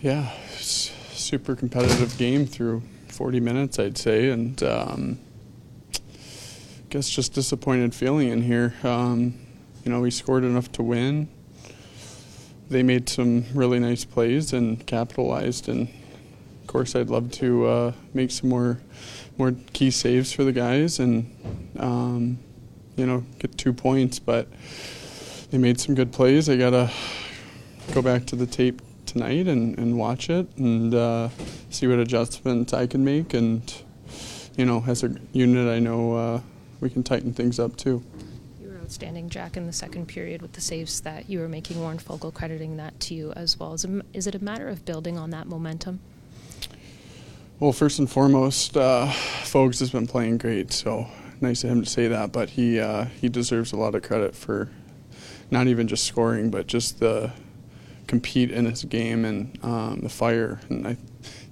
Yeah, it's a super competitive game through 40 minutes, I'd say, and I guess just disappointed feeling in here. You know, we scored enough to win. They made some really nice plays and capitalized, and of course I'd love to make some more key saves for the guys and you know, get 2 points, but they made some good plays. I gotta go back to the tape tonight and watch it and see what adjustments I can make, and you know, as a unit I know we can tighten things up too. You were outstanding, Jack, in the second period with the saves that you were making. Vaughn Fogle crediting that to you as well. Is it a matter of building on that momentum? Well, first and foremost, Fogs has been playing great, so nice of him to say that. But he deserves a lot of credit for not even just scoring, but just the compete in his game and the fire. And I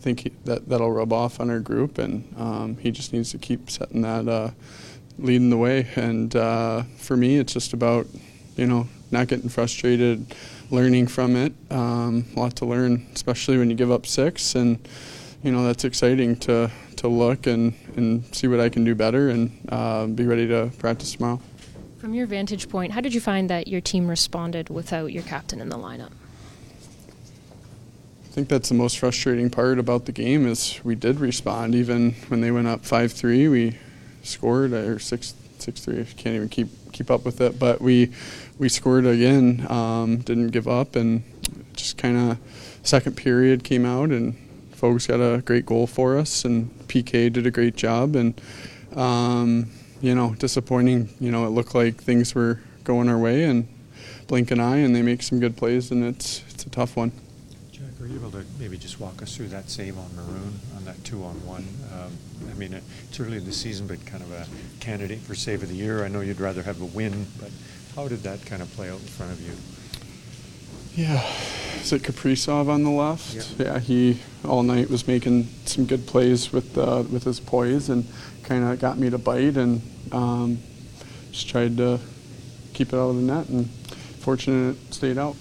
think that'll rub off on our group, and he just needs to keep setting that, leading the way. And for me, it's just about, you know, not getting frustrated, learning from it. A lot to learn, especially when you give up 6 and. You know, that's exciting to look and see what I can do better and be ready to practice tomorrow. From your vantage point, how did you find that your team responded without your captain in the lineup? I think that's the most frustrating part about the game is we did respond. Even when they went up 5-3, we scored, or 6-3, I can't even keep up with it. But we scored again, didn't give up, and just kind of second period came out and Fogue's got a great goal for us, and PK did a great job, and you know, disappointing. You know, it looked like things were going our way, and blink an eye, and they make some good plays, and it's a tough one. Jack, are you able to maybe just walk us through that save on Maroon on that 2-on-1? I mean, it's early in the season, but kind of a candidate for save of the year. I know you'd rather have a win, but how did that kind of play out in front of you? Yeah. Is it Kaprizov on the left? Yeah, he all night was making some good plays with his poise and kind of got me to bite, and just tried to keep it out of the net, and fortunate it stayed out.